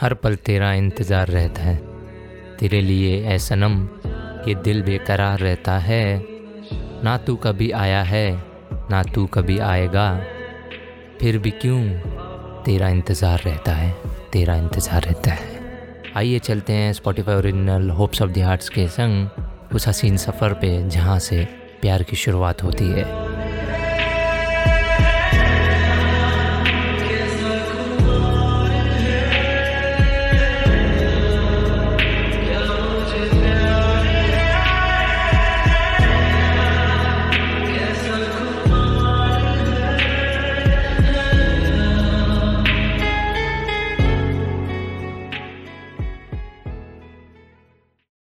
हर पल तेरा इंतज़ार रहता है, तेरे लिए ऐ सनम ये दिल बेकरार रहता है। ना तू कभी आया है ना तू कभी आएगा, फिर भी क्यों तेरा इंतज़ार रहता है, तेरा इंतज़ार रहता है। आइए चलते हैं Spotify original hopes of the hearts के संग उस हसीन सफ़र पे जहाँ से प्यार की शुरुआत होती है।